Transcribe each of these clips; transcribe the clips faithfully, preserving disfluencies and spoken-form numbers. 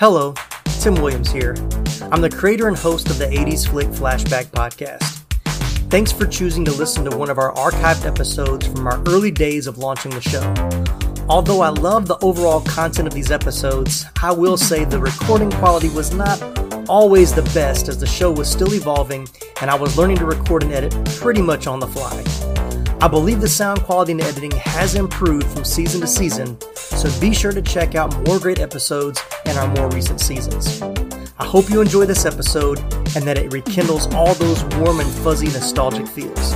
Hello, Tim Williams here. I'm the creator and host of the eighties Flick Flashback Podcast. Thanks for choosing to listen to one of our archived episodes from our early days of launching the show. Although I love the overall content of these episodes, I will say the recording quality was not always the best, as the show was still evolving and I was learning to record and edit pretty much on the fly. I believe the sound quality and editing has improved from season to season, so be sure to check out more great episodes in our more recent seasons. I hope you enjoy this episode and that it rekindles all those warm and fuzzy nostalgic feels.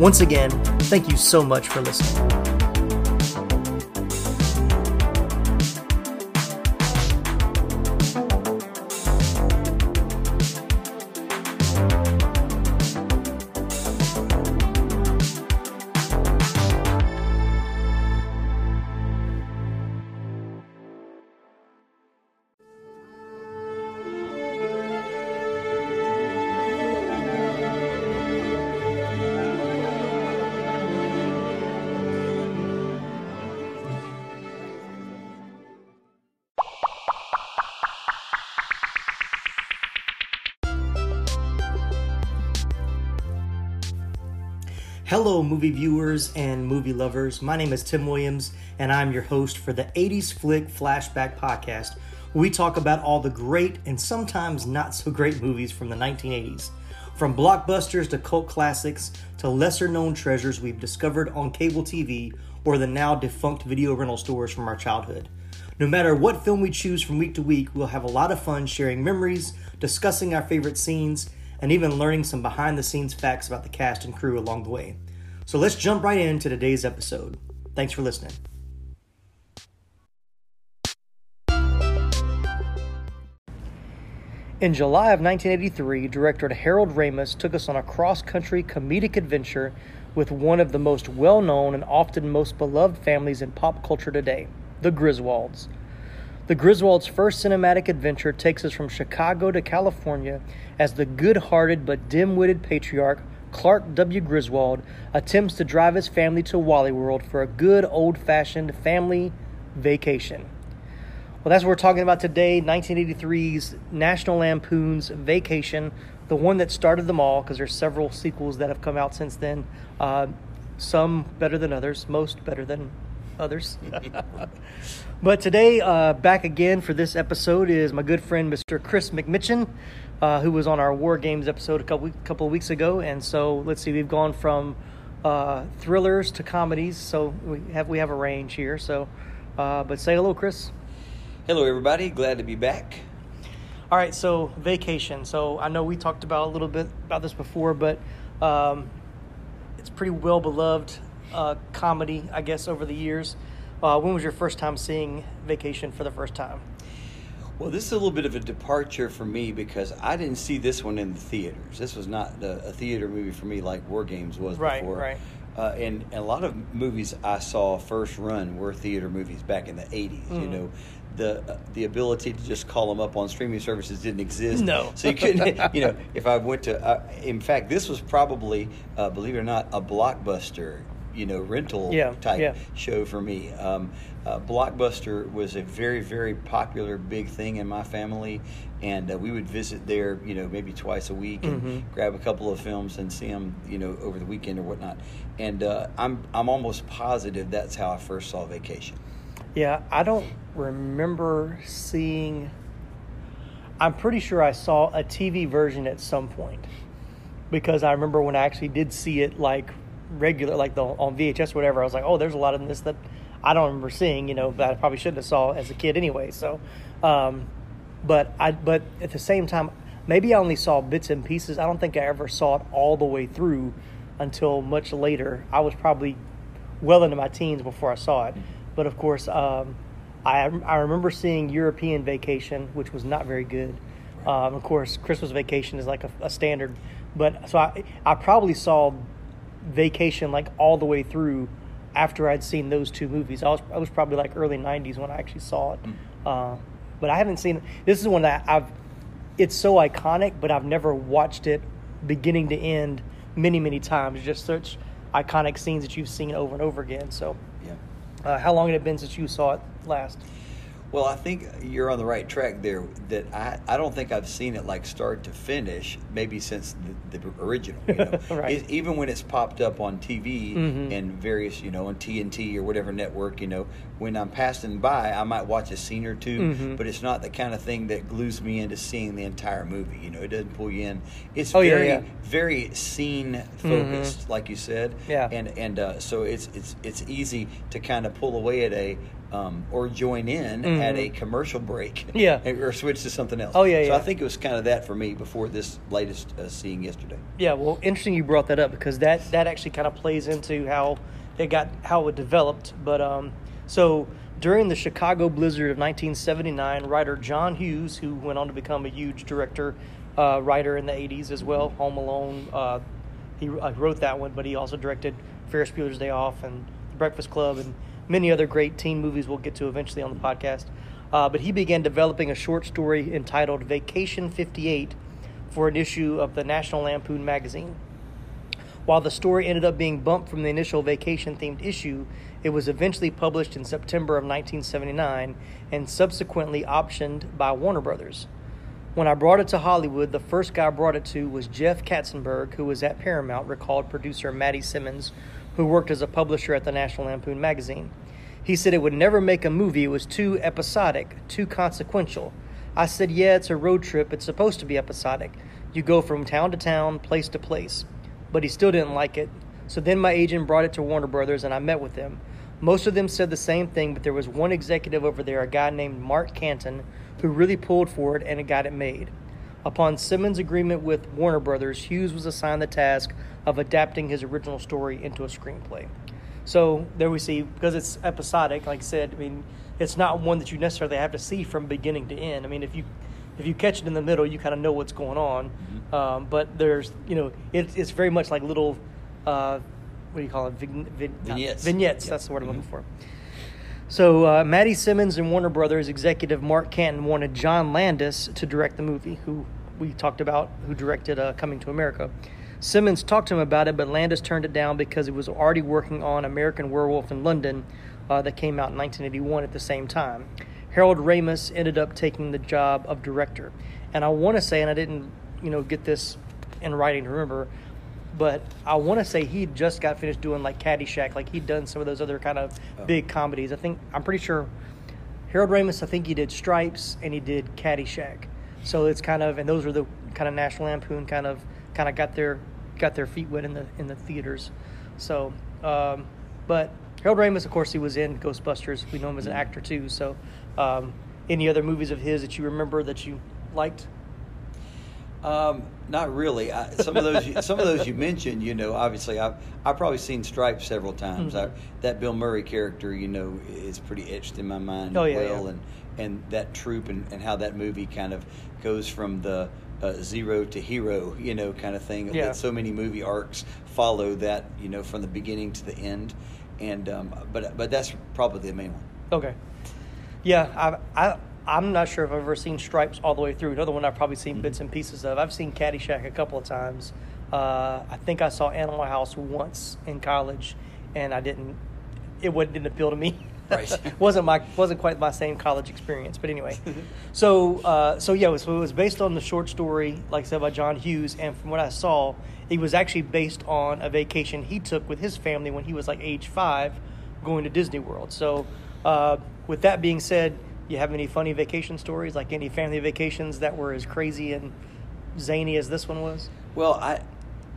Once again, thank you so much for listening. Hello, movie viewers and movie lovers. My name is Tim Williams, and I'm your host for the eighties Flick Flashback Podcast, where we talk about all the great and sometimes not so great movies from the nineteen eighties. From blockbusters to cult classics to lesser-known treasures we've discovered on cable T V or the now-defunct video rental stores from our childhood. No matter what film we choose from week to week, we'll have a lot of fun sharing memories, discussing our favorite scenes, and even learning some behind-the-scenes facts about the cast and crew along the way. So let's jump right into today's episode. Thanks for listening. In July of nineteen eighty-three, director Harold Ramis took us on a cross-country comedic adventure with one of the most well-known and often most beloved families in pop culture today, the Griswolds. The Griswolds' first cinematic adventure takes us from Chicago to California as the good-hearted but dim-witted patriarch Clark W. Griswold attempts to drive his family to Wally World for a good old-fashioned family vacation. Well, that's what we're talking about today, nineteen eighty-three's National Lampoon's Vacation, the one that started them all, because there's several sequels that have come out since then, uh, some better than others, most better than others. But today, uh, back again for this episode is my good friend Mister Chris McMichen, uh, who was on our War Games episode a couple couple of weeks ago. And so, let's see, we've gone from uh, thrillers to comedies, so we have we have a range here. So, uh, but say hello, Chris. Hello, everybody. Glad to be back. All right, so Vacation. So I know we talked about a little bit about this before, but um, it's pretty well beloved. Uh, comedy, I guess, over the years. Uh, when was your first time seeing Vacation for the first time? Well, this is a little bit of a departure for me because I didn't see this one in the theaters. This was not a, a theater movie for me like War Games was right, before. Right, right. Uh, and, and a lot of movies I saw first run were theater movies back in the eighties, mm. you know. The uh, the ability to just call them up on streaming services didn't exist. No. So you couldn't, you know, if I went to, uh, in fact, this was probably, uh, believe it or not, a Blockbuster you know, rental yeah, type yeah. show for me. Um, uh, Blockbuster was a very, very popular big thing in my family, and uh, we would visit there, you know, maybe twice a week and mm-hmm. grab a couple of films and see them, you know, over the weekend or whatnot. And uh, I'm I'm almost positive that's how I first saw Vacation. Yeah, I don't remember seeing. I'm pretty sure I saw a T V version at some point, because I remember when I actually did see it, like, regular, like the on V H S or whatever, I was like, oh, there's a lot of this that I don't remember seeing, you know, that I probably shouldn't have saw as a kid anyway. So, um, but I, but at the same time, maybe I only saw bits and pieces. I don't think I ever saw it all the way through until much later. I was probably well into my teens before I saw it. But of course, um, I, I remember seeing European Vacation, which was not very good. Um, of course, Christmas Vacation is like a, a standard, but so I, I probably saw Vacation like all the way through after I'd seen those two movies. I was I was probably like early nineties when I actually saw it, uh, but I haven't seen. This is one that I've. It's so iconic, but I've never watched it beginning to end many many times. Just such iconic scenes that you've seen over and over again. So, yeah. Uh, how long had it been since you saw it last? Well, I think you're on the right track there. That I, I don't think I've seen it like start to finish, maybe since the, the original. You know? Right. It, even when it's popped up on T V mm-hmm. and various, you know, on T N T or whatever network, you know, when I'm passing by, I might watch a scene or two, mm-hmm. but it's not the kind of thing that glues me into seeing the entire movie. You know, it doesn't pull you in. It's oh, very, yeah, yeah. very scene focused, mm-hmm. like you said. Yeah. And and uh, so it's it's it's easy to kind of pull away at a. Um, or join in mm-hmm. at a commercial break, yeah, or switch to something else. Oh yeah, so yeah. I think it was kind of that for me before this latest uh, seeing yesterday. Yeah, well, interesting you brought that up because that, that actually kind of plays into how it got how it developed. But um, so during the Chicago blizzard of nineteen seventy-nine, writer John Hughes, who went on to become a huge director, uh, writer in the eighties as well, mm-hmm. Home Alone, uh, he uh, wrote that one, but he also directed Ferris Bueller's Day Off and The Breakfast Club and many other great teen movies we'll get to eventually on the podcast. Uh, but he began developing a short story entitled Vacation fifty-eight for an issue of the National Lampoon magazine. While the story ended up being bumped from the initial vacation-themed issue, it was eventually published in September of nineteen seventy-nine and subsequently optioned by Warner Brothers. When I brought it to Hollywood, the first guy I brought it to was Jeff Katzenberg, who was at Paramount, recalled producer Matty Simmons, who worked as a publisher at the National Lampoon magazine. He said it would never make a movie. It was too episodic, too consequential. I said, yeah, it's a road trip. It's supposed to be episodic. You go from town to town, place to place. But he still didn't like it. So then my agent brought it to Warner Brothers, and I met with them. Most of them said the same thing, but there was one executive over there, a guy named Mark Canton, who really pulled for it, and it got it made. Upon Simmons' agreement with Warner Brothers, Hughes was assigned the task of adapting his original story into a screenplay. So there we see, because it's episodic, like I said, I mean, it's not one that you necessarily have to see from beginning to end. I mean, if you if you catch it in the middle, you kind of know what's going on. Mm-hmm. Um, but there's, you know, it, it's very much like little, uh, what do you call it? Vign- vin- vignettes. Vignettes, yeah. That's the word I'm mm-hmm. looking for. So uh, Matty Simmons and Warner Brothers executive Mark Canton wanted John Landis to direct the movie, who we talked about, who directed uh, Coming to America. Simmons talked to him about it, but Landis turned it down because he was already working on American Werewolf in London uh, that came out in nineteen eighty-one at the same time. Harold Ramis ended up taking the job of director. And I want to say, and I didn't you know, get this in writing to remember, but I want to say he just got finished doing like Caddyshack, like he'd done some of those other kind of oh. big comedies. I think, I'm pretty sure, Harold Ramis, I think he did Stripes and he did Caddyshack. So it's kind of, and those are the kind of National Lampoon kind of kind of got their got their feet wet in the in the theaters. So, um, but Harold Ramis, of course, he was in Ghostbusters. We know him as an actor too. So, um, any other movies of his that you remember that you liked? Um, not really. I, some of those, some of those you mentioned, you know, obviously I've, I've probably seen Stripes several times. Mm-hmm. I, that Bill Murray character, you know, is pretty etched in my mind oh, as yeah, well. Yeah. And, and that troupe and, and how that movie kind of goes from the uh, zero to hero, you know, kind of thing. Yeah. So many movie arcs follow that, you know, from the beginning to the end. And, um, but, but that's probably the main one. Okay. Yeah. I, I, I'm not sure if I've ever seen Stripes all the way through. Another one I've probably seen bits and pieces of. I've seen Caddyshack a couple of times. Uh, I think I saw Animal House once in college, and I didn't. It wouldn't, didn't appeal to me. Right. wasn't my wasn't quite my same college experience. But anyway, so uh, so yeah. So it was based on the short story, like I said, by John Hughes. And from what I saw, it was actually based on a vacation he took with his family when he was like age five, going to Disney World. So uh, with that being said. You have any funny vacation stories, like any family vacations that were as crazy and zany as this one was? Well, I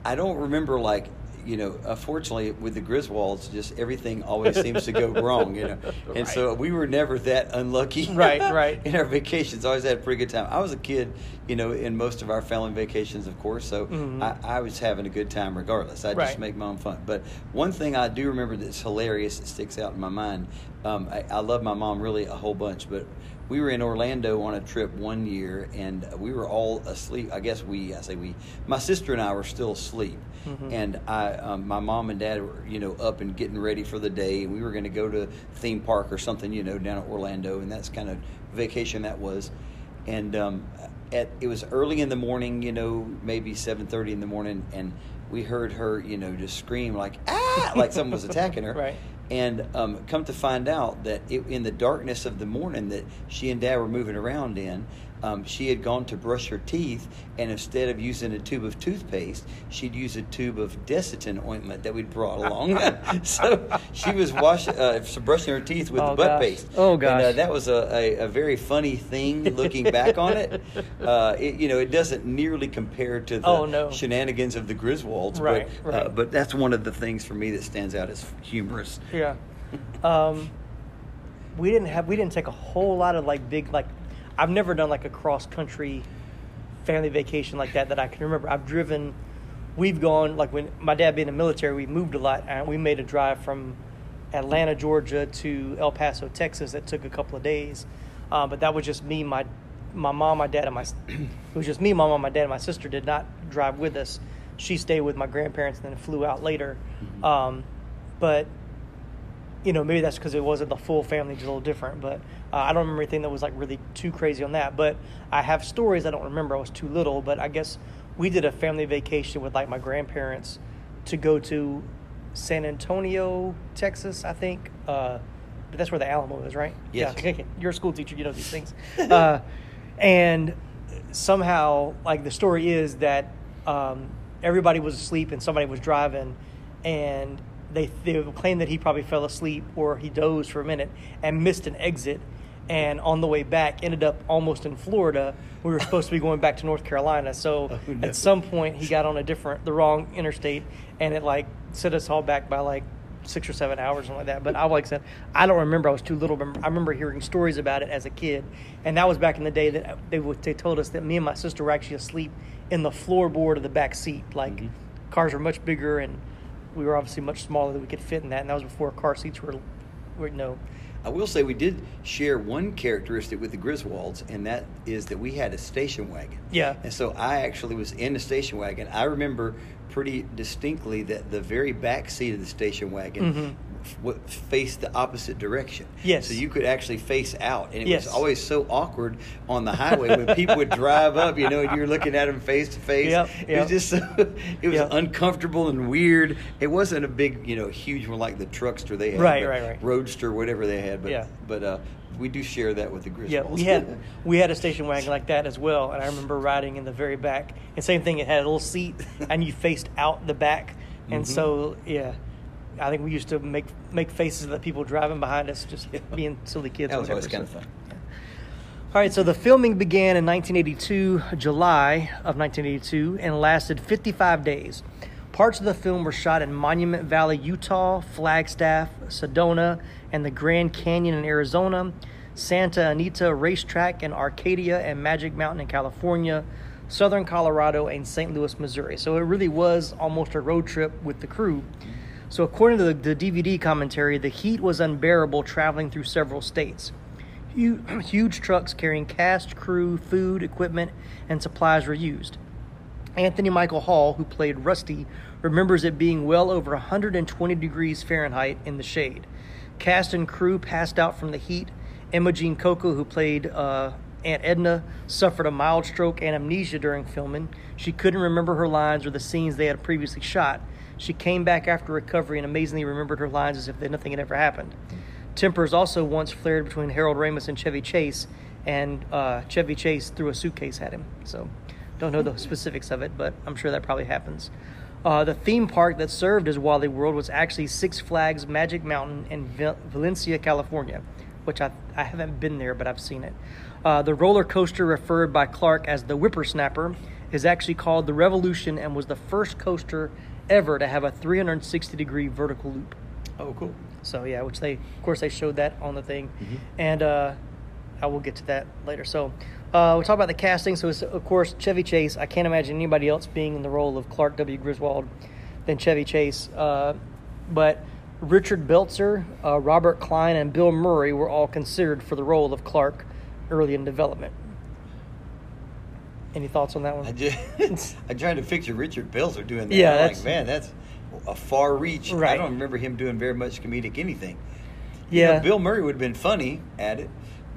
I don't remember, like, you know, unfortunately with the Griswolds, just everything always seems to go wrong, you know. And right. so we were never that unlucky. Right, right. In our vacations, always had a pretty good time. I was a kid, you know, in most of our family vacations, of course, so mm-hmm. I, I was having a good time regardless. I right. just make my own fun. But one thing I do remember that's hilarious that sticks out in my mind, Um, I, I love my mom really a whole bunch, but we were in Orlando on a trip one year, and we were all asleep. I guess we, I say we, my sister and I were still asleep, mm-hmm. and I, um, my mom and dad were, you know, up and getting ready for the day, and we were going to go to a theme park or something, you know, down at Orlando, and that's kind of vacation that was, and um, at it was early in the morning, you know, maybe seven thirty in the morning, and we heard her, you know, just scream like, ah, like someone was attacking her, right. And um, come to find out that it, in the darkness of the morning that she and Dad were moving around in, um, she had gone to brush her teeth, and instead of using a tube of toothpaste, she'd use a tube of Desitin ointment that we'd brought along. So she was wash, uh, brushing her teeth with oh, the butt gosh. paste. Oh, gosh. And uh, that was a, a, a very funny thing looking back on it. Uh, it. You know, it doesn't nearly compare to the oh, no. shenanigans of the Griswolds. Right, but, right. Uh, but that's one of the things for me that stands out as humorous. Yeah, um, we didn't have we didn't take a whole lot of like big like I've never done like a cross country family vacation like that that I can remember. I've driven, we've gone like when my dad being in the military, we moved a lot, and we made a drive from Atlanta, Georgia to El Paso, Texas. That took a couple of days, uh, but that was just me, my my mom, my dad, and my it was just me, my mom, my dad, and my sister did not drive with us. She stayed with my grandparents and then flew out later, um, but. You know, maybe that's because it wasn't the full family, just a little different. But uh, I don't remember anything that was, like, really too crazy on that. But I have stories I don't remember. I was too little. But I guess we did a family vacation with, like, my grandparents to go to San Antonio, Texas, I think. Uh, but that's where the Alamo is, right? Yes. Yeah. You're a school teacher. You know these things. uh, and somehow, like, the story is that um, everybody was asleep and somebody was driving. And... They, they claimed that he probably fell asleep or he dozed for a minute and missed an exit, and on the way back ended up almost in Florida. We were supposed to be going back to North Carolina, so oh, no. at some point he got on a different, the wrong interstate, and it like set us all back by like six or seven hours, something like that. But I like said, I don't remember. I was too little. But I remember hearing stories about it as a kid, and that was back in the day that they would, they told us that me and my sister were actually asleep in the floorboard of the back seat. Like mm-hmm. cars were much bigger and. We were obviously much smaller than we could fit in that, and that was before car seats were, were no. I will say we did share one characteristic with the Griswolds, and that is that we had a station wagon. Yeah. And so I actually was in the station wagon. I remember pretty distinctly that the very back seat of the station wagon mm-hmm. f- faced the opposite direction. Yes. So you could actually face out, and it yes. was always so awkward on the highway when people would drive up, you know, and you're looking at them face to face. Yep, yep. It was just so, it was yep. uncomfortable and weird. It wasn't a big, you know, huge one like the Truckster they had, right, right, right. Roadster, whatever they had. But yeah. but uh, we do share that with the Griswolds. Yeah, we had we had a station wagon like that as well, and I remember riding in the very back. And same thing, it had a little seat, and you faced out the back. And mm-hmm. so, yeah, I think we used to make make faces at the people driving behind us, just yeah. being silly kids. That was always kind of fun. Yeah. All right, so the filming began in nineteen eighty-two, July of nineteen eighty-two, and lasted fifty-five days. Parts of the film were shot in Monument Valley, Utah, Flagstaff, Sedona, and the Grand Canyon in Arizona, Santa Anita Racetrack in Arcadia, and Magic Mountain in California, Southern Colorado, and Saint Louis, Missouri. So it really was almost a road trip with the crew. So according to the, the D V D commentary, the heat was unbearable traveling through several states. Huge, huge trucks carrying cast, crew, food, equipment, and supplies were used. Anthony Michael Hall, who played Rusty, remembers it being well over one hundred twenty degrees Fahrenheit in the shade. Cast and crew passed out from the heat. Imogene Coca, who played uh, Aunt Edna, suffered a mild stroke and amnesia during filming. She couldn't remember her lines or the scenes they had previously shot. She came back after recovery and amazingly remembered her lines as if nothing had ever happened. Tempers also once flared between Harold Ramis and Chevy Chase, and uh, Chevy Chase threw a suitcase at him. So... Don't know the specifics of it, but I'm sure that probably happens. Uh, the theme park that served as Wally World was actually Six Flags Magic Mountain in Val- Valencia, California, which I, I haven't been there, but I've seen it. Uh, the roller coaster referred by Clark as the Whippersnapper is actually called the Revolution and was the first coaster ever to have a three hundred sixty degree vertical loop. Oh, cool. So, yeah, which they, of course, they showed that on the thing. Mm-hmm. And uh, I will get to that later. So... Uh, we'll talk about the casting. So, it's, of course, Chevy Chase. I can't imagine anybody else being in the role of Clark W. Griswold than Chevy Chase. Uh, but Richard Belzer, uh, Robert Klein, and Bill Murray were all considered for the role of Clark early in development. Any thoughts on that one? I just, I'm trying to picture Richard Belzer doing that. Yeah, I'm that's, like, man, that's a far reach. Right. I don't remember him doing very much comedic anything. Yeah. You know, Bill Murray would have been funny at it.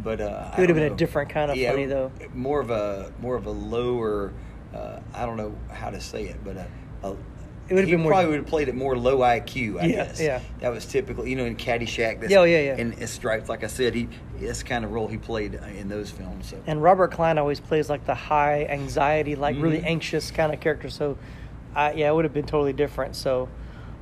But uh, it would have been know. a different kind of yeah, funny, though. More of a more of a lower. Uh, I don't know how to say it, but a, a, It would have been more. He probably would have played it more low I Q, I yeah, guess. Yeah. That was typical, you know, in Caddyshack. That's, yeah, yeah, yeah. And Stripes, like I said, he that's the kind of role he played in those films. So. And Robert Klein always plays like the high anxiety, like mm. really anxious kind of character. So, I, yeah, it would have been totally different. So,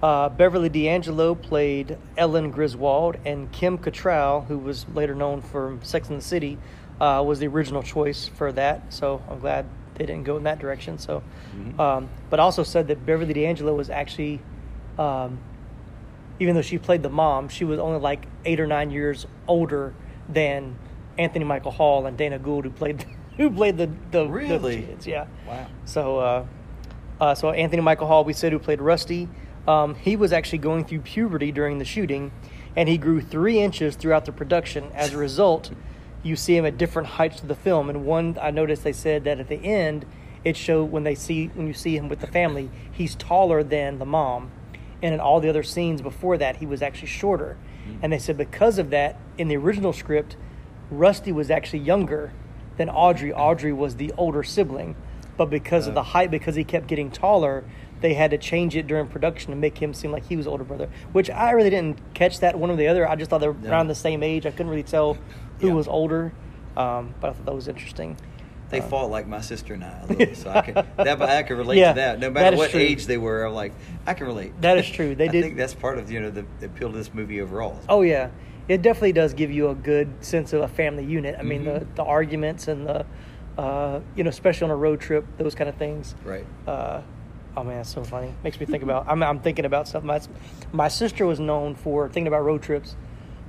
uh, Beverly D'Angelo played Ellen Griswold, and Kim Cattrall, who was later known for Sex and the City, uh, was the original choice for that. So, I'm glad they didn't go in that direction. So, mm-hmm. um, but also said that Beverly D'Angelo was actually, um, even though she played the mom, she was only like eight or nine years older than Anthony Michael Hall and Dana Gould, who played who played the the really the kids. Yeah. Wow. So, uh, uh, so Anthony Michael Hall, we said, who played Rusty, um, he was actually going through puberty during the shooting, and he grew three inches throughout the production. As a result, you see him at different heights of the film. And one, I noticed they said that at the end, it showed when they see when you see him with the family, he's taller than the mom. And in all the other scenes before that, he was actually shorter. Mm-hmm. And they said because of that, in the original script, Rusty was actually younger than Audrey. Audrey was the older sibling. But because uh, of the height, because he kept getting taller, they had to change it during production to make him seem like he was older brother, which I really didn't catch that one or the other. I just thought they were no. around the same age. I couldn't really tell who yeah. was older, um, but I thought that was interesting. They um, fought like my sister and I a little, so I can that I can relate yeah, to that. No matter that what true. age they were, I'm like, I can relate. That is true. They did. I think that's part of you know the, the appeal to this movie overall. Oh yeah, it definitely does give you a good sense of a family unit. I mm-hmm. mean the, the arguments and the uh, you know especially on a road trip, those kind of things. Right. Uh, Oh man, that's so funny. Makes me think about. I'm, I'm thinking about something. My, my sister was known for thinking about road trips.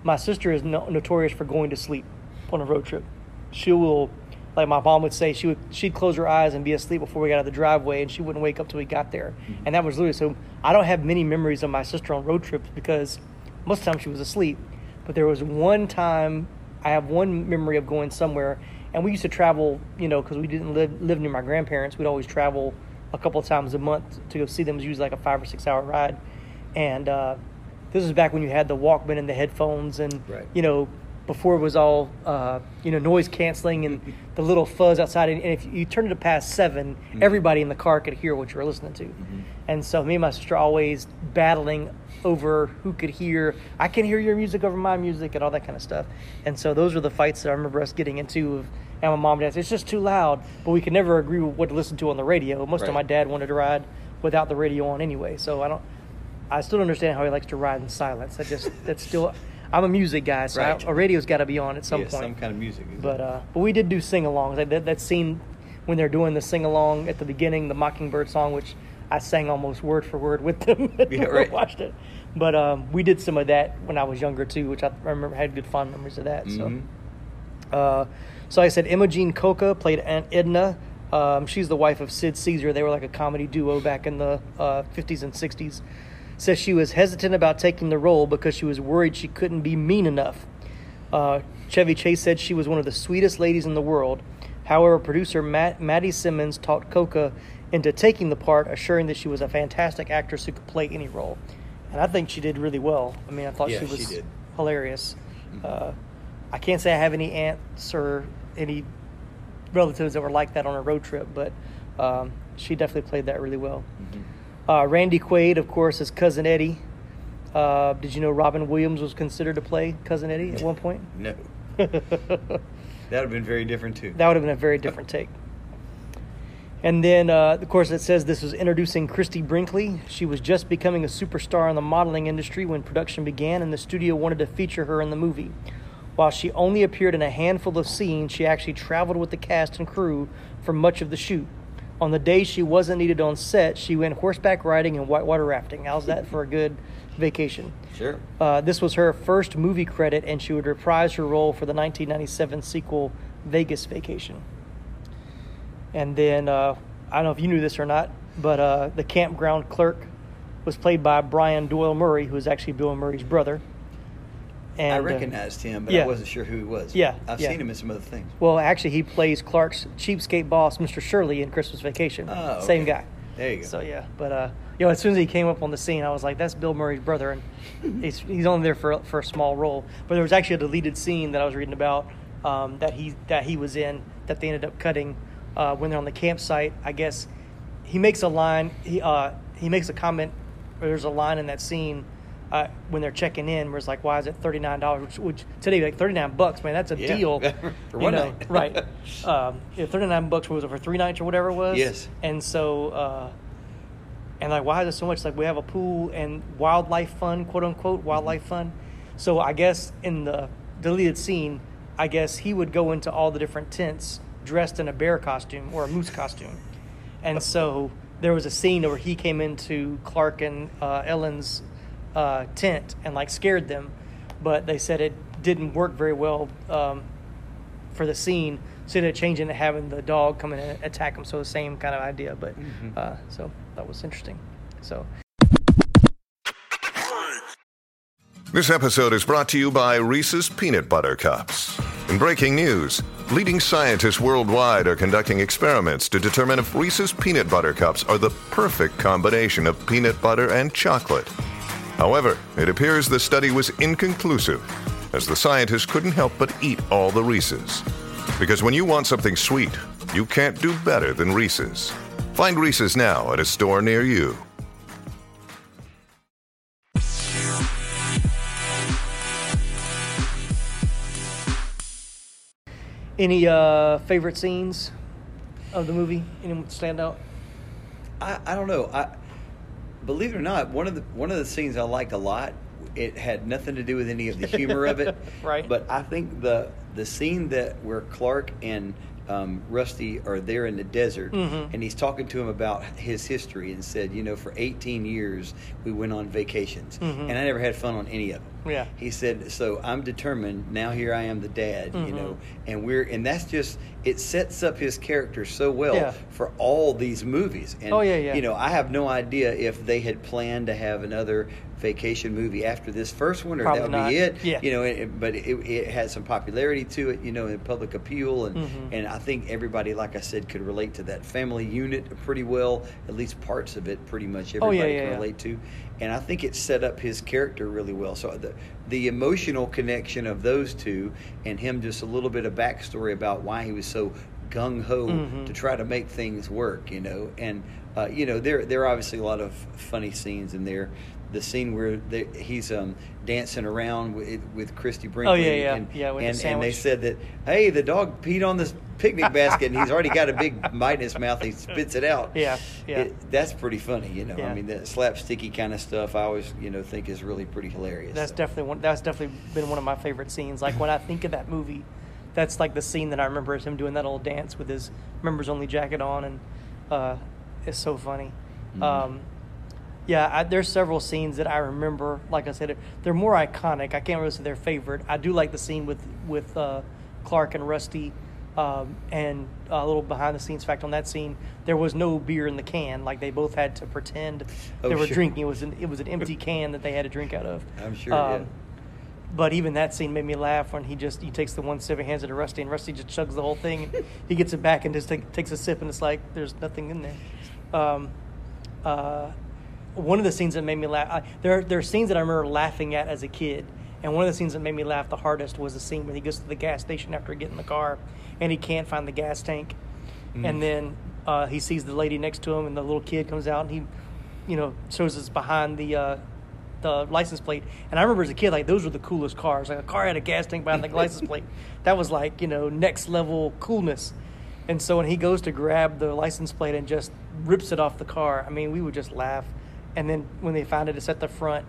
My sister is no, notorious for going to sleep on a road trip. She will, like my mom would say, she would she'd close her eyes and be asleep before we got out of the driveway, and she wouldn't wake up till we got there. Mm-hmm. And that was literally so. I don't have many memories of my sister on road trips because most of the time she was asleep. But there was one time I have one memory of going somewhere, and we used to travel, you know, because we didn't live live near my grandparents. We'd always travel a couple of times a month to go see them. It was usually like a five or six hour ride. And uh, this was back when you had the Walkman and the headphones and, right. you know, before it was all, uh, you know, noise canceling and the little fuzz outside. And if you turned it past seven, mm-hmm. everybody in the car could hear what you were listening to. Mm-hmm. And so me and my sister always battling over who could hear, I can hear your music over my music and all that kind of stuff. And so those were the fights that I remember us getting into of, and my mom and dad said, it's just too loud. But we could never agree with what to listen to on the radio. Most right. of my dad wanted to ride without the radio on anyway. So I don't, I still don't understand how he likes to ride in silence. I just, that's still, I'm a music guy, so right. I, a radio's got to be on at some yeah, point. Some kind of music. But uh, but we did do sing-alongs. Like that, that scene when they're doing the sing-along at the beginning, the Mockingbird song, which I sang almost word for word with them. Yeah, right. I watched it. But um, we did some of that when I was younger too, which I remember had good fond memories of that. Mm-hmm. So. Uh, So I said Imogene Coca played Aunt Edna. Um, she's the wife of Sid Caesar. They were like a comedy duo back in the uh, fifties and sixties. Says she was hesitant about taking the role because she was worried she couldn't be mean enough. Uh, Chevy Chase said she was one of the sweetest ladies in the world. However, producer Matt, Matty Simmons talked Coca into taking the part, assuring that she was a fantastic actress who could play any role. And I think she did really well. I mean, I thought yeah, she was she hilarious. Uh, I can't say I have any aunts or any relatives that were like that on a road trip, but um, she definitely played that really well. Mm-hmm. Uh, Randy Quaid, of course, is Cousin Eddie. Uh, did you know Robin Williams was considered to play Cousin Eddie at one point? No. That would have been very different, too. That would have been a very different take. And then, uh, of course, it says this was introducing Christy Brinkley. She was just becoming a superstar in the modeling industry when production began, and the studio wanted to feature her in the movie. While she only appeared in a handful of scenes, she actually traveled with the cast and crew for much of the shoot. On the days she wasn't needed on set, she went horseback riding and whitewater rafting. How's that for a good vacation? Sure. Uh, this was her first movie credit, and she would reprise her role for the nineteen ninety-seven sequel, Vegas Vacation. And then, uh, I don't know if you knew this or not, but uh, the campground clerk was played by Brian Doyle Murray, who is actually Bill Murray's brother. And, I recognized him, but yeah. I wasn't sure who he was. Yeah, I've yeah. seen him in some other things. Well, actually, he plays Clark's cheapskate boss, Mister Shirley, in Christmas Vacation. Oh, okay. Same guy. There you go. So, yeah. But, uh, you know, as soon as he came up on the scene, I was like, that's Bill Murray's brother, and he's, he's only there for, for a small role. But there was actually a deleted scene that I was reading about um, that he that he was in that they ended up cutting uh, when they're on the campsite. I guess he makes a line. He, uh, he makes a comment, there's a line in that scene uh, when they're checking in where it's like, why is it thirty-nine dollars? Which, which today, like thirty-nine bucks, man, that's a yeah. deal. For one know, night. Right. Um, yeah, thirty-nine bucks, what was it, for three nights or whatever it was? Yes. And so, uh, and like, why is it so much? Like, we have a pool and wildlife fun, quote unquote, wildlife fun. So I guess in the deleted scene, I guess he would go into all the different tents dressed in a bear costume or a moose costume. And so there was a scene where he came into Clark and uh, Ellen's uh, tent and like scared them, but they said it didn't work very well um, for the scene. So they had a change into having the dog come in and attack them. So the same kind of idea, but mm-hmm. uh, so that was interesting. So. This episode is brought to you by Reese's Peanut Butter Cups. In breaking news, leading scientists worldwide are conducting experiments to determine if Reese's Peanut Butter Cups are the perfect combination of peanut butter and chocolate. However, it appears the study was inconclusive, as the scientists couldn't help but eat all the Reese's. Because when you want something sweet, you can't do better than Reese's. Find Reese's now at a store near you. Any uh, favorite scenes of the movie? Anyone stand out? I, I don't know. I believe it or not, one of the one of the scenes I liked a lot. It had nothing to do with any of the humor of it, right? But I think the the scene that where Clark and um, Rusty are there in the desert, mm-hmm. and he's talking to him about his history and said, you know, for eighteen years we went on vacations, mm-hmm. and I never had fun on any of them. Yeah, he said. So I'm determined. Now here I am, the dad. Mm-hmm. You know, and we're and that's just it sets up his character so well yeah. for all these movies. And, oh yeah, yeah. You know, I have no idea if they had planned to have another vacation movie after this first one, or Probably that would not. be it. Yeah. You know, it, but it, it had some popularity to it. You know, in public appeal, and mm-hmm. and I think everybody, like I said, could relate to that family unit pretty well. At least parts of it, pretty much everybody oh, yeah, yeah, can relate yeah. to. And I think it set up his character really well. So the the emotional connection of those two and him just a little bit of backstory about why he was so gung-ho mm-hmm. to try to make things work, you know. And, uh, you know, there, there are obviously a lot of funny scenes in there. The scene where they, he's um, dancing around with, with Christy Brinkley. Oh, yeah, yeah. And, yeah, with and, the sandwich. And they said that, hey, the dog peed on this picnic basket, and he's already got a big mite in his mouth. He spits it out. Yeah, yeah. It, that's pretty funny, you know. Yeah. I mean, that slapsticky kind of stuff I always, you know, think is really pretty hilarious. That's so. definitely one. That's definitely been one of my favorite scenes. Like when I think of that movie, that's like the scene that I remember is him doing that old dance with his members only jacket on, and uh, it's so funny. Mm-hmm. Um, yeah, I, there's several scenes that I remember. Like I said, they're more iconic. I can't really say they're favorite. I do like the scene with with uh, Clark and Rusty. Um, and a little behind-the-scenes fact on that scene, there was no beer in the can. Like, they both had to pretend oh, they were sure. drinking. It was, an, it was an empty can that they had to drink out of. I'm sure, um, yeah. But even that scene made me laugh when he just he takes the one sip and hands it to Rusty, and Rusty just chugs the whole thing. He gets it back and just take, takes a sip, and it's like there's nothing in there. Um, uh, one of the scenes that made me laugh, I, there, there are scenes that I remember laughing at as a kid. And one of the scenes that made me laugh the hardest was the scene when he goes to the gas station after getting in the car, and he can't find the gas tank. Mm. And then uh, he sees the lady next to him, and the little kid comes out, and he, you know, shows us behind the uh, the license plate. And I remember as a kid, like, those were the coolest cars. Like, a car had a gas tank behind the license plate. That was like, you know, next level coolness. And so when he goes to grab the license plate and just rips it off the car, I mean, we would just laugh. And then when they found it, it's at the front.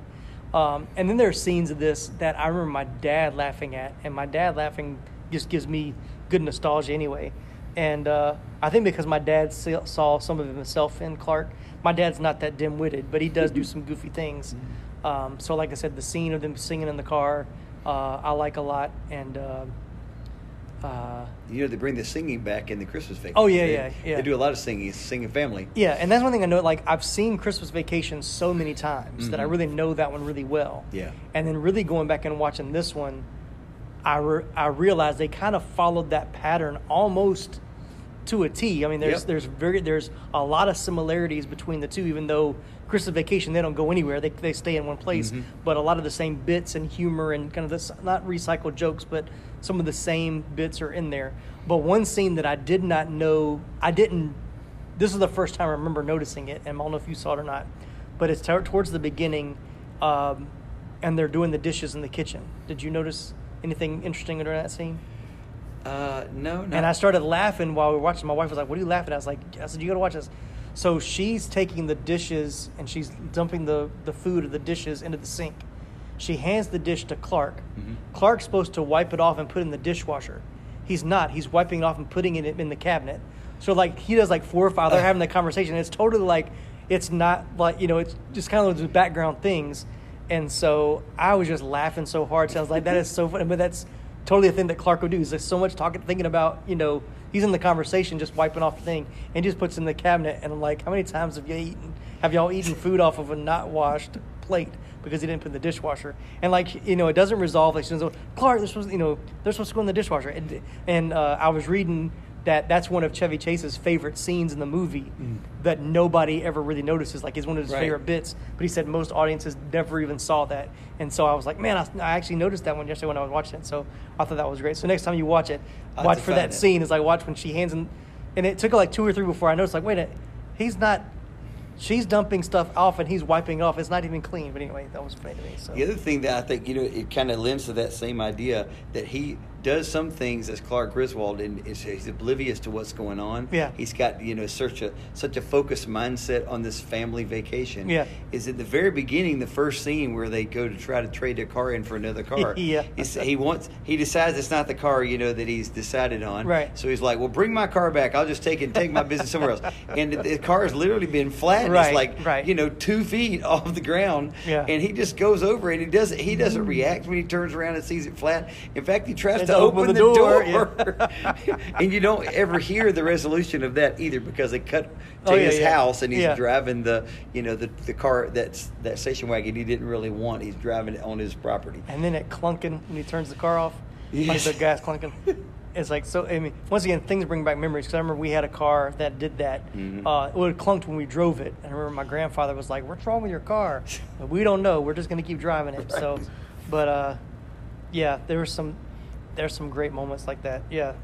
Um, and then there are scenes of this that I remember my dad laughing at, and my dad laughing just gives me good nostalgia anyway. And uh, I think because my dad saw some of himself in Clark. My dad's not that dim-witted, but he does do some goofy things. Um, so like I said, the scene of them singing in the car, uh, I like a lot. And uh, uh, you know, they bring the singing back in the Christmas Vacation. Oh, yeah, they, yeah, yeah. They do a lot of singing, singing family. Yeah, and that's one thing I know. Like, I've seen Christmas Vacation so many times mm-hmm. that I really know that one really well. Yeah. And then really going back and watching this one, I, re- I realized they kind of followed that pattern almost to a T. I mean, there's yep. there's very there's a lot of similarities between the two, even though Christmas Vacation, they don't go anywhere. They they stay in one place. Mm-hmm. But a lot of the same bits and humor and kind of this, not recycled jokes, but some of the same bits are in there. But one scene that I did not know, I didn't this is the first time I remember noticing it, and I don't know if you saw it or not, but it's t- towards the beginning, um, and they're doing the dishes in the kitchen. Did you notice anything interesting during that scene? Uh, no, no. And I started laughing while we were watching. My wife was like, "What are you laughing at?" I was like, I said, "You got to watch this." So she's taking the dishes and she's dumping the, the food or the dishes into the sink. She hands the dish to Clark. Mm-hmm. Clark's supposed to wipe it off and put it in the dishwasher. He's not. He's wiping it off and putting it in the cabinet. So, like, he does, like, four or five. They're uh, having that conversation. It's totally, like, it's not, like, you know, it's just kind of those background things. And so I was just laughing so hard. So I was like, that is so funny. But that's totally a thing that Clark would do. There's so much talking, thinking about, you know, he's in the conversation just wiping off the thing and just puts it in the cabinet. And I'm like, how many times have you eaten, have y'all eaten food off of a not washed plate because he didn't put in the dishwasher? And, like, you know, it doesn't resolve. Like, Clark, this was, you know, they're supposed to go in the dishwasher. And, and uh, I was reading that that's one of Chevy Chase's favorite scenes in the movie mm. that nobody ever really notices. Like, it's one of his right. favorite bits. But he said most audiences never even saw that. And so I was like, man, I, I actually noticed that one yesterday when I was watching it. So I thought that was great. So next time you watch it, I'll watch for that it. scene. It's like, watch when she hands in. And it took like two or three before I noticed, like, wait a minute, he's not, she's dumping stuff off and he's wiping it off. It's not even clean. But anyway, that was funny to me. So. The other thing that I think, you know, it kind of lends to that same idea that he does some things as Clark Griswold, and he's oblivious to what's going on. Yeah. He's got, you know, such a such a focused mindset on this family vacation. Yeah. Is at the very beginning, the first scene where they go to try to trade their car in for another car. yeah. He's, he wants he decides it's not the car, you know, that he's decided on. Right. So he's like, well, bring my car back. I'll just take it and take my business somewhere else. And the, the car has literally been flattened. Right. It's like, right. you know, two feet off the ground. Yeah. And he just goes over it. He doesn't he doesn't react when he turns around and sees it flat. In fact, he tries to To open, open the door, door. Yeah. And you don't ever hear the resolution of that either, because they cut to oh, yeah, his yeah. house, and he's yeah. driving the, you know, the, the car that's that station wagon he didn't really want. He's driving it on his property, and then it clunking when he turns the car off, yes. like the gas clunking. It's like, so. I mean, once again, things bring back memories, because I remember we had a car that did that. Mm-hmm. Uh, it would have clunked when we drove it, and I remember my grandfather was like, "What's wrong with your car?" But we don't know. We're just going to keep driving it. Right. So, but uh, yeah, there was some. There's some great moments like that. Yeah.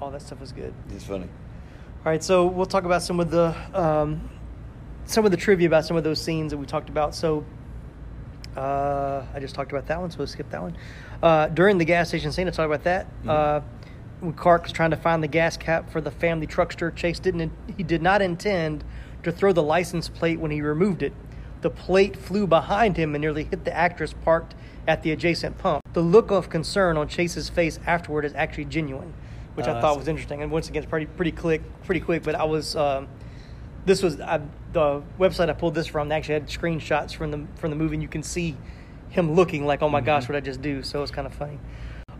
All that stuff is good. It's funny. All right. So we'll talk about some of the, um, some of the trivia about some of those scenes that we talked about. So, uh, I just talked about that one. So we'll skip that one. Uh, during the gas station scene, I talked about that. Mm-hmm. Uh, when Clark was trying to find the gas cap for the family truckster, Chase didn't, he did not intend to throw the license plate when he removed it. The plate flew behind him and nearly hit the actress parked at the adjacent pump. The look of concern on Chase's face afterward is actually genuine, which uh, I thought was interesting. And once again, it's pretty pretty quick, pretty quick. But I was, um, this was I, the website I pulled this from. They actually had screenshots from the from the movie, and you can see him looking like, "Oh my mm-hmm. gosh, what did I just do?" So it was kind of funny.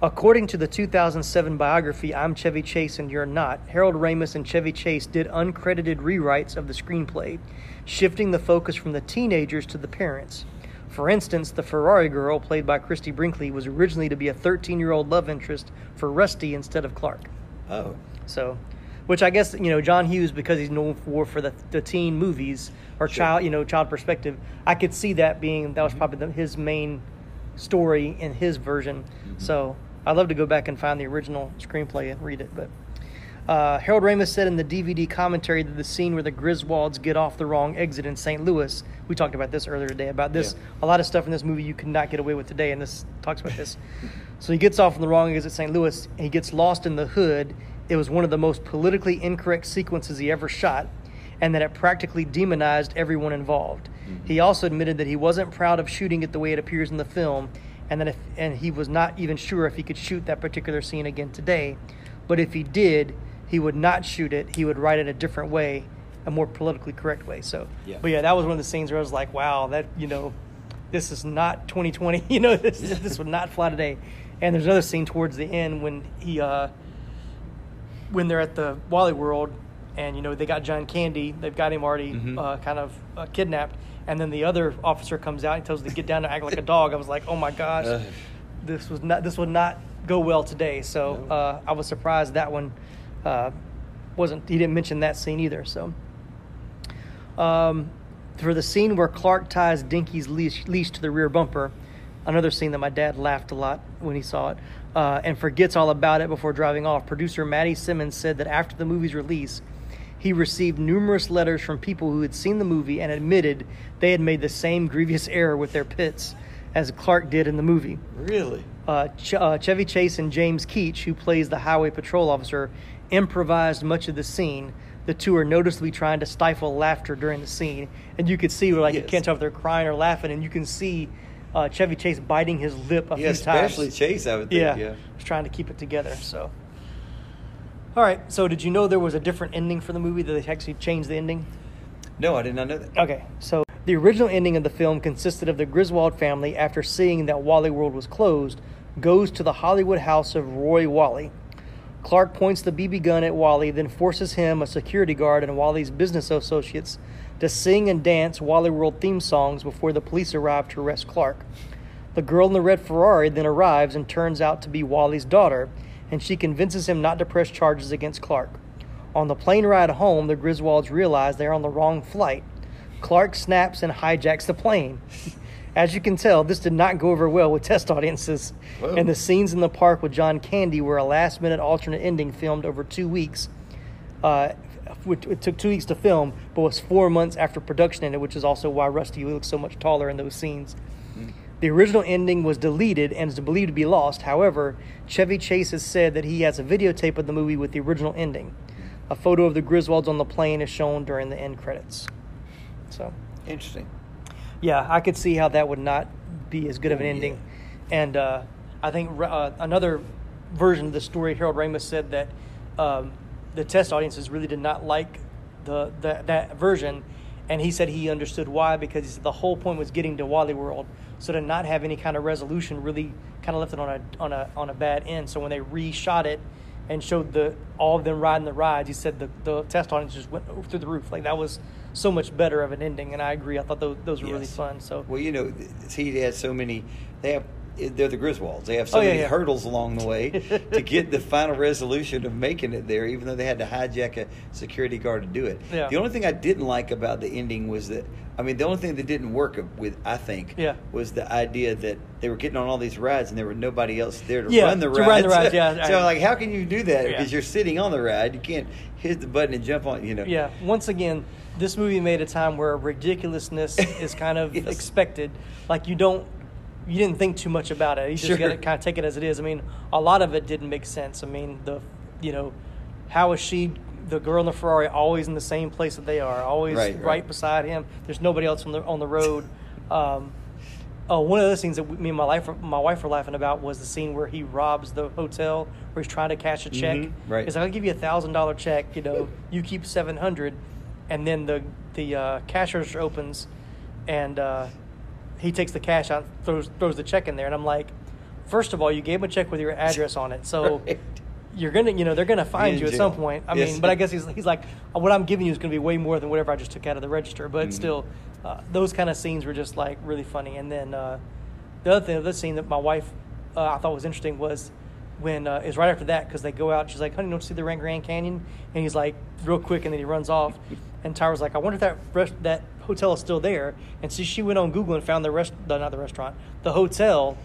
According to the two thousand seven biography, "I'm Chevy Chase and You're Not," Harold Ramis and Chevy Chase did uncredited rewrites of the screenplay, shifting the focus from the teenagers to the parents. For instance, the Ferrari girl, played by Christy Brinkley, was originally to be a thirteen-year-old love interest for Rusty instead of Clark. Oh. So, which I guess, you know, John Hughes, because he's known for, for the, the teen movies, or sure. child, you know, child perspective, I could see that being, that was probably the, his main story in his version. Mm-hmm. So I'd love to go back and find the original screenplay and read it. But uh, Harold Ramis said in the D V D commentary that the scene where the Griswolds get off the wrong exit in Saint Louis, we talked about this earlier today, about this, yeah. a lot of stuff in this movie you could not get away with today, and this talks about this. So he gets off on the wrong exit at Saint Louis, and he gets lost in the hood. It was one of the most politically incorrect sequences he ever shot, and that it practically demonized everyone involved. Mm-hmm. He also admitted that he wasn't proud of shooting it the way it appears in the film, and that if, and he was not even sure if he could shoot that particular scene again today. But if he did, he would not shoot it. He would write it a different way, a more politically correct way. So, yeah. But yeah, that was one of the scenes where I was like, wow, that, you know, this is not twenty twenty. You know, this this would not fly today. And there's another scene towards the end when he, uh, when they're at the Wally World, and, you know, they got John Candy. They've got him already mm-hmm. uh, kind of uh, kidnapped. And then the other officer comes out and tells him to get down and act like a dog. I was like, oh, my gosh. Uh, this was not. This would not go well today. So no. uh, I was surprised that one uh, wasn't – he didn't mention that scene either. So um, for the scene where Clark ties Dinky's leash, leash to the rear bumper, another scene that my dad laughed a lot when he saw it, uh, and forgets all about it before driving off, producer Matty Simmons said that after the movie's release – he received numerous letters from people who had seen the movie and admitted they had made the same grievous error with their pits as Clark did in the movie. Really? Uh, Ch- uh, Chevy Chase and James Keach, who plays the highway patrol officer, improvised much of the scene. The two are noticeably trying to stifle laughter during the scene. And you could see, like, yes. you can't tell if they're crying or laughing, and you can see uh, Chevy Chase biting his lip a yeah, few times. Especially Chase, I would think, yeah. yeah. He's trying to keep it together, so... All right, so did you know there was a different ending for the movie, that they actually changed the ending? No, I did not know that. Okay, so the original ending of the film consisted of the Griswold family, after seeing that Wally World was closed, goes to the Hollywood house of Roy Wally. Clark points the B B gun at Wally, then forces him, a security guard, and Wally's business associates to sing and dance Wally World theme songs before the police arrive to arrest Clark. The girl in the red Ferrari then arrives and turns out to be Wally's daughter, and she convinces him not to press charges against Clark. On the plane ride home, the Griswolds realize they're on the wrong flight. Clark snaps and hijacks the plane. As you can tell, this did not go over well with test audiences, Whoa. and the scenes in the park with John Candy were a last-minute alternate ending filmed over two weeks. Uh, it took two weeks to film, but was four months after production ended, which is also why Rusty looks so much taller in those scenes. Mm. The original ending was deleted and is believed to be lost. However, Chevy Chase has said that he has a videotape of the movie with the original ending. A photo of the Griswolds on the plane is shown during the end credits. So interesting. Yeah, I could see how that would not be as good of an ending. Yeah. And uh, I think uh, another version of the story, Harold Ramis said that um, the test audiences really did not like the, the that version. And he said he understood why, because he said the whole point was getting to Wally World. So to not have any kind of resolution really kind of left it on a on a on a bad end. So when they reshot it and showed the all of them riding the rides, he said the, the test audience just went through the roof. Like, that was so much better of an ending. And I agree. I thought those, those were yes. really fun. So well, you know, he has so many. They have they're the Griswolds. They have so oh, yeah, many yeah. hurdles along the way to get the final resolution of making it there, even though they had to hijack a security guard to do it. Yeah. The only thing I didn't like about the ending was that, I mean, the only thing that didn't work with, I think, yeah. was the idea that they were getting on all these rides and there were nobody else there to yeah, run the rides. To run the rides, yeah. So, like, how can you do that? Yeah. Because you're sitting on the ride. You can't hit the button and jump on, you know. Yeah. Once again, this movie made a time where ridiculousness is kind of yes. expected. Like, you don't. You didn't think too much about it. You just sure. got to kind of take it as it is. I mean, a lot of it didn't make sense. I mean, the, you know, how is she, the girl in the Ferrari, always in the same place that they are, always right, right, right. beside him? There's nobody else on the on the road. Um, oh, one of the things that me and my life, my wife were laughing about was the scene where he robs the hotel, where he's trying to cash a check. Mm-hmm, right. He's like, I'll give you a thousand dollar check. You know, you keep seven hundred, and then the the uh, cash register opens, and. Uh, He takes the cash out, throws throws the check in there, and I'm like, first of all, you gave him a check with your address on it, so right. you're gonna, you know, they're gonna find in you jail. At some point. I yes. mean, but I guess he's he's like, what I'm giving you is gonna be way more than whatever I just took out of the register. But mm-hmm. still, uh, those kind of scenes were just like really funny. And then uh, the other thing, the scene that my wife uh, I thought was interesting was when uh, is right after that, because they go out. She's like, honey, don't you see the Grand Canyon? And he's like, real quick, and then he runs off. And Tyra's like, I wonder if that rest, that hotel is still there. And so she went on Google and found the rest, not the restaurant, the hotel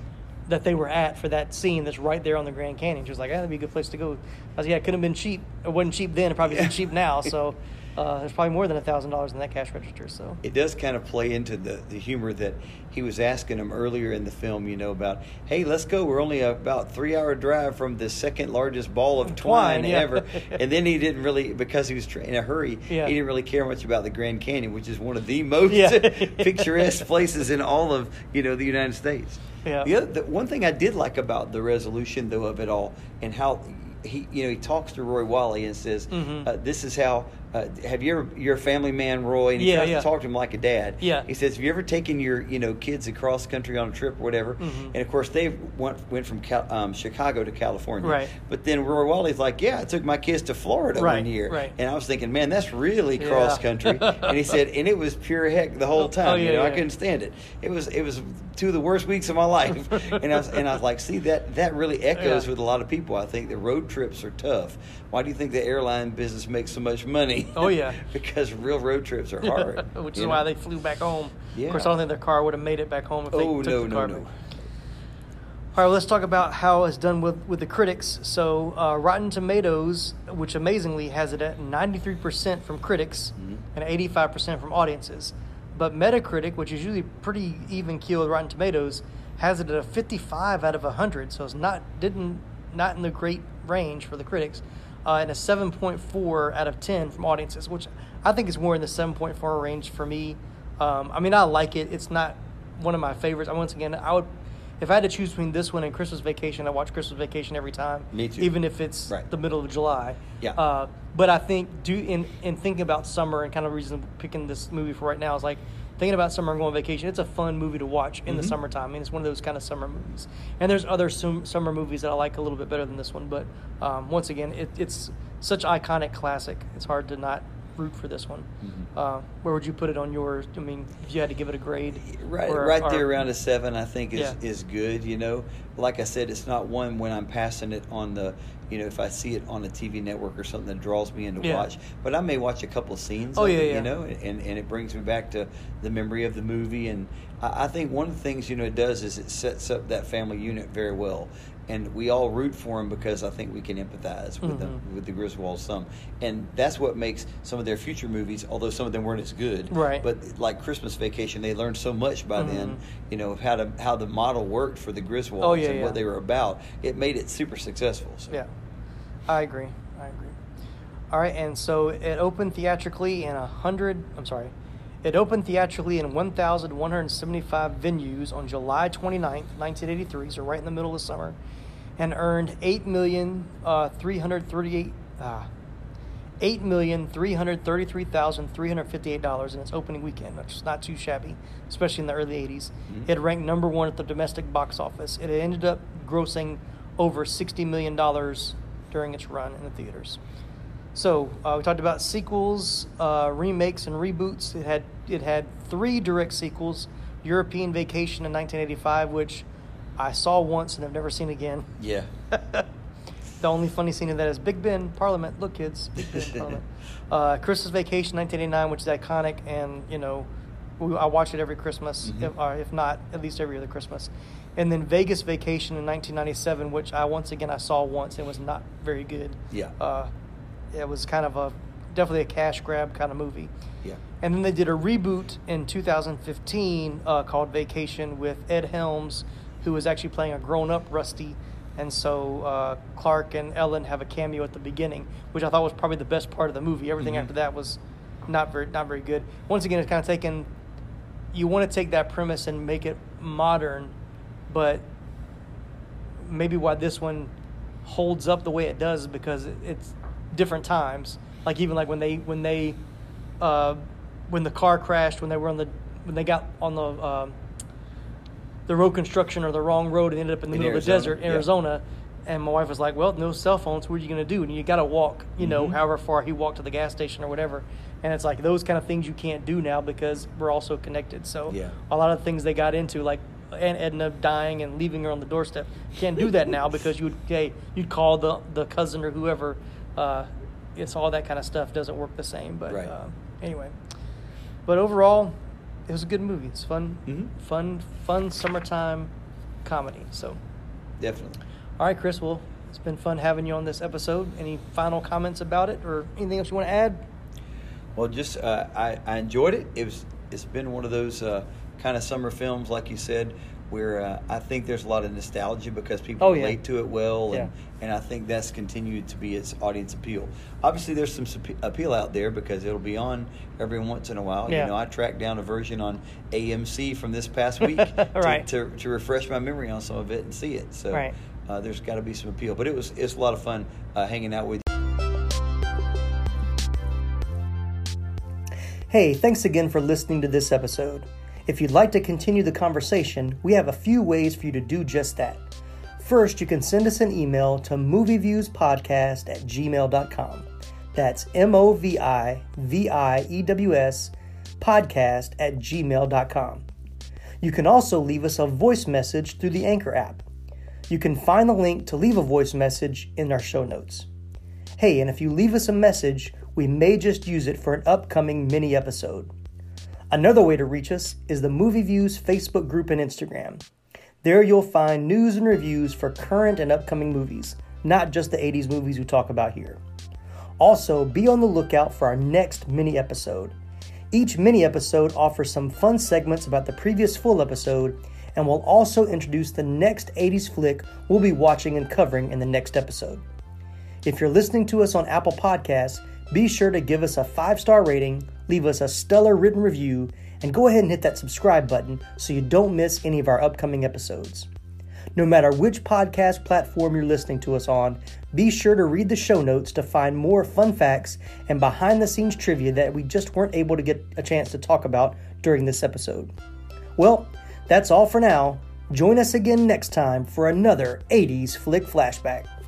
that they were at for that scene that's right there on the Grand Canyon. She was like, eh, that'd be a good place to go. I was like, yeah, it could have been cheap. It wasn't cheap then. It probably yeah. isn't cheap now. So uh, there's probably more than one thousand dollars in that cash register. So it does kind of play into the, the humor that he was asking him earlier in the film, you know, about, hey, let's go. We're only about three-hour drive from the second largest ball of twine, twine yeah. ever. And then he didn't really, because he was in a hurry, yeah. he didn't really care much about the Grand Canyon, which is one of the most yeah. picturesque places in all of, you know, the United States. Yeah. The, other, the one thing I did like about the resolution, though, of it all, and how he, you know, he talks to Roy Wally and says, mm-hmm. uh, "This is how. Uh, have you ever? You're a family man, Roy." And he yeah, tries yeah. to talk to him like a dad. Yeah. He says, "Have you ever taken your, you know, kids across country on a trip or whatever?" Mm-hmm. And of course, they went went from Cal- um, Chicago to California. Right. But then Roy Wally's like, "Yeah, I took my kids to Florida right, one year." Right. And I was thinking, man, that's really cross country. Yeah. And he said, and it was pure heck the whole time. Oh, yeah, you know, yeah. I couldn't stand it. It was it was two of the worst weeks of my life. and I was and I was like, see that that really echoes yeah. with a lot of people. I think that road trips are tough. Why do you think the airline business makes so much money? Oh, yeah. Because real road trips are hard. Which is know? why they flew back home. Yeah. Of course, I don't think their car would have made it back home if they oh, took no, the car. Oh, no, no, no. All right, let's talk about how it's done with, with the critics. So uh, Rotten Tomatoes, which amazingly has it at ninety-three percent from critics mm-hmm. and eighty-five percent from audiences. But Metacritic, which is usually pretty even keel with Rotten Tomatoes, has it at a fifty-five out of one hundred. So it's not didn't not in the great range for the critics. Uh, and a seven point four out of ten from audiences, which I think is more in the seven point four range for me. Um, I mean, I like it. It's not one of my favorites. I, once again, I would... If I had to choose between this one and Christmas Vacation, I watch Christmas Vacation every time. Me too. Even if it's right. the middle of July. Yeah. Uh, but I think do in, in thinking about summer and kind of reason picking this movie for right now is like thinking about summer and going on vacation. It's a fun movie to watch in mm-hmm. the summertime. I mean, it's one of those kind of summer movies. And there's other sum, summer movies that I like a little bit better than this one. But um, once again, it, it's such iconic classic. It's hard to not root for this one. Mm-hmm. Uh, where would you put it on yours? I mean, if you had to give it a grade, right, or, right there or, around a seven, I think is yeah. is good. You know, like I said, it's not one when I'm passing it on the, you know, if I see it on a T V network or something that draws me in to yeah. watch. But I may watch a couple of scenes. Oh of yeah, it, yeah, you know, and and it brings me back to the memory of the movie. And I, I think one of the things you know it does is it sets up that family unit very well. And we all root for them because I think we can empathize with mm-hmm. them, with the Griswold some. And that's what makes some of their future movies, although some of them weren't as good. Right. But like Christmas Vacation, they learned so much by mm-hmm. then, you know, of how to, how the model worked for the Griswolds oh, yeah, and yeah. what they were about. It made it super successful. So. Yeah, I agree. I agree. All right, and so it opened theatrically in a hundred. I'm sorry, it opened theatrically in one thousand one hundred seventy-five venues on July twenty-ninth, nineteen eighty-three. So right in the middle of summer. And earned eight million three hundred thirty-eight, uh, eight million three hundred thirty-three thousand three hundred fifty-eight dollars in its opening weekend, which is not too shabby, especially in the early eighties. Mm-hmm. It ranked number one at the domestic box office. It ended up grossing over sixty million dollars during its run in the theaters. So uh, we talked about sequels, uh, remakes, and reboots. It had it had three direct sequels: European Vacation in nineteen eighty-five, which I saw once and I've never seen again. Yeah. The only funny scene in that is Big Ben, Parliament. Look, kids, Big Ben, Parliament. uh, Christmas Vacation, nineteen eighty-nine, which is iconic, and you know, we, I watch it every Christmas, mm-hmm. if, or if not, at least every other Christmas. And then Vegas Vacation in nineteen ninety-seven, which I once again I saw once and was not very good. Yeah. Uh, it was kind of a definitely a cash grab kind of movie. Yeah. And then they did a reboot in two thousand fifteen uh, called Vacation with Ed Helms, who is actually playing a grown-up Rusty, and so uh, Clark and Ellen have a cameo at the beginning, which I thought was probably the best part of the movie. Everything mm-hmm. after that was not very not very good. Once again, it's kind of taken. You want to take that premise and make it modern, but maybe why this one holds up the way it does is because it's different times. Like even like when they when they uh, when the car crashed, when they were on the when they got on the. Uh, the road construction or the wrong road and ended up in the in middle Arizona. of the desert in yeah. Arizona. And my wife was like, well, no cell phones. What are you going to do? And you got to walk, you mm-hmm. know, however far he walked to the gas station or whatever. And it's like those kind of things you can't do now because we're all so connected. So yeah. a lot of things they got into, like Aunt Edna dying and leaving her on the doorstep. Can't do that now because you would, hey, you'd call the, the cousin or whoever. Uh, it's all that kind of stuff doesn't work the same. But right. uh, anyway, but overall, it was a good movie. It's fun, mm-hmm. fun, fun summertime comedy. So, definitely. All right, Chris. Well, it's been fun having you on this episode. Any final comments about it, or anything else you want to add? Well, just uh, I, I enjoyed it. It was. It's been one of those uh, kind of summer films, like you said, where uh, I think there's a lot of nostalgia because people oh, yeah. relate to it well, and, yeah. and I think that's continued to be its audience appeal. Obviously, there's some appeal out there because it'll be on every once in a while. Yeah. You know, I tracked down a version on A M C from this past week right. to, to, to refresh my memory on some of it and see it. So right. uh, there's got to be some appeal. But it was it's a lot of fun uh, hanging out with you. Hey, thanks again for listening to this episode. If you'd like to continue the conversation, we have a few ways for you to do just that. First, you can send us an email to movieviewspodcast at gmail dot com. That's M O V I V I E W S podcast at gmail dot com. You can also leave us a voice message through the Anchor app. You can find the link to leave a voice message in our show notes. Hey, and if you leave us a message, we may just use it for an upcoming mini episode. Another way to reach us is the Movie Views Facebook group and Instagram. There you'll find news and reviews for current and upcoming movies, not just the eighties movies we talk about here. Also, be on the lookout for our next mini-episode. Each mini-episode offers some fun segments about the previous full episode, and will also introduce the next eighties flick we'll be watching and covering in the next episode. If you're listening to us on Apple Podcasts, be sure to give us a five-star rating, leave us a stellar written review, and go ahead and hit that subscribe button so you don't miss any of our upcoming episodes. No matter which podcast platform you're listening to us on, be sure to read the show notes to find more fun facts and behind-the-scenes trivia that we just weren't able to get a chance to talk about during this episode. Well, that's all for now. Join us again next time for another eighties Flick Flashback.